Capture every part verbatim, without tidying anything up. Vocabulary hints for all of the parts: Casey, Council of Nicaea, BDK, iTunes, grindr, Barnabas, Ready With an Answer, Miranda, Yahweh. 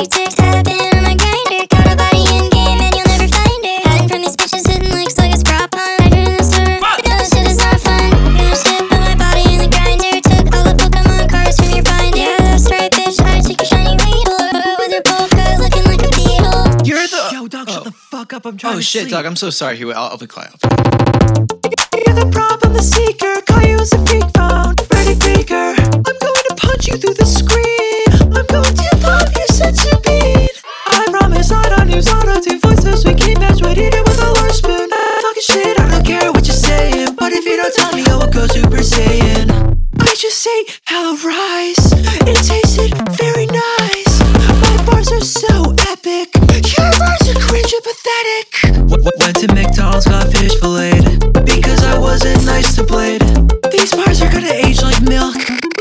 addicted. I've been on my Grindr, got a body in game and you'll never find her. Hiding from these bitches who like sluggers prop on. I in the store, but all this shit is not fun. Gonna shit, put my body in the grinder. Took all the Pokemon cards from your binder. Yeah, that's right, bitch, I took your shiny wheel with her polka looking like a beetle. You're the— yo, dog, oh. Shut the fuck up, I'm trying oh, to shit, sleep. Oh shit, dog, I'm so sorry, Huey, I'll, I'll be quiet. You're the problem, the seeker, call you as a freak phone. Freddy Baker, I'm going to punch you through the screen. Say hello rice, it tasted very nice. My bars are so epic, your bars are cringe and pathetic. Went to McDonald's, got fish filleted because I wasn't nice to Blade. These bars are gonna age like milk.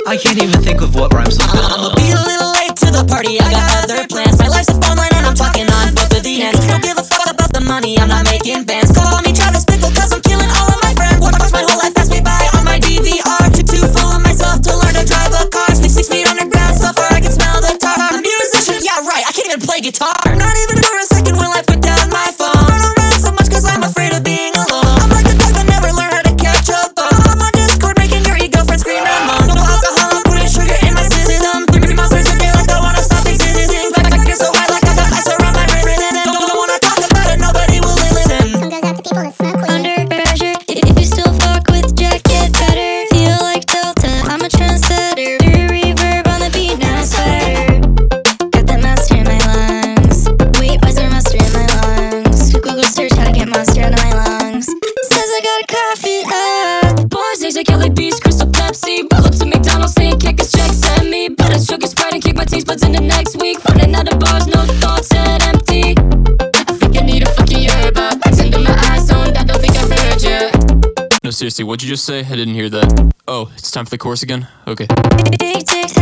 I can't even think of what rhymes with milk. I'ma be a little late to the party, I got other plans. My life's a phone line and I'm talking on both of the ends. Don't give a fuck about the money, I'm not making bands. Call me Travis Bickle cause I'm killing all of my friends. Watch my whole life pass me by on my D V R. Too full of myself to learn to drive a car. Sneak six feet underground so far I can smell the tar. I'm a musician, yeah right, I can't even play guitar. Not even for a second will I put down my phone. I don't run so much cause I'm afraid of being alone. I'm like the type that never learned how to catch a bone. I'm on Discord making your ego friends scream and moan. No alcohol, I'm putting sugar in my system. Three monsters a day like I wanna stop existing. Back back so high like I got ice around my prison. And don't, don't wanna talk about it, nobody will listen. Sometimes out to people that smoke weed. Under pressure, if you still fuck with Jack, get better. I'm a trendsetter, do reverb on the beat, now it's better. Got that monster in my lungs. Wait, why's there monster in my lungs? Google search how to get monster out of my lungs. Says I gotta cough it up. Boys, these are Kelly B's, Crystal Pepsi. Roll up to McDonald's, saying kick his checks at me. But I shook his pride and kick my taste buds into next week. Running out of bars, no thoughts said empty. I think I need a fucking yerba. Back's into my eyes, zoned, I don't think I've heard ya. No, seriously, what'd you just say? I didn't hear that. Oh, it's time for the chorus again? Okay.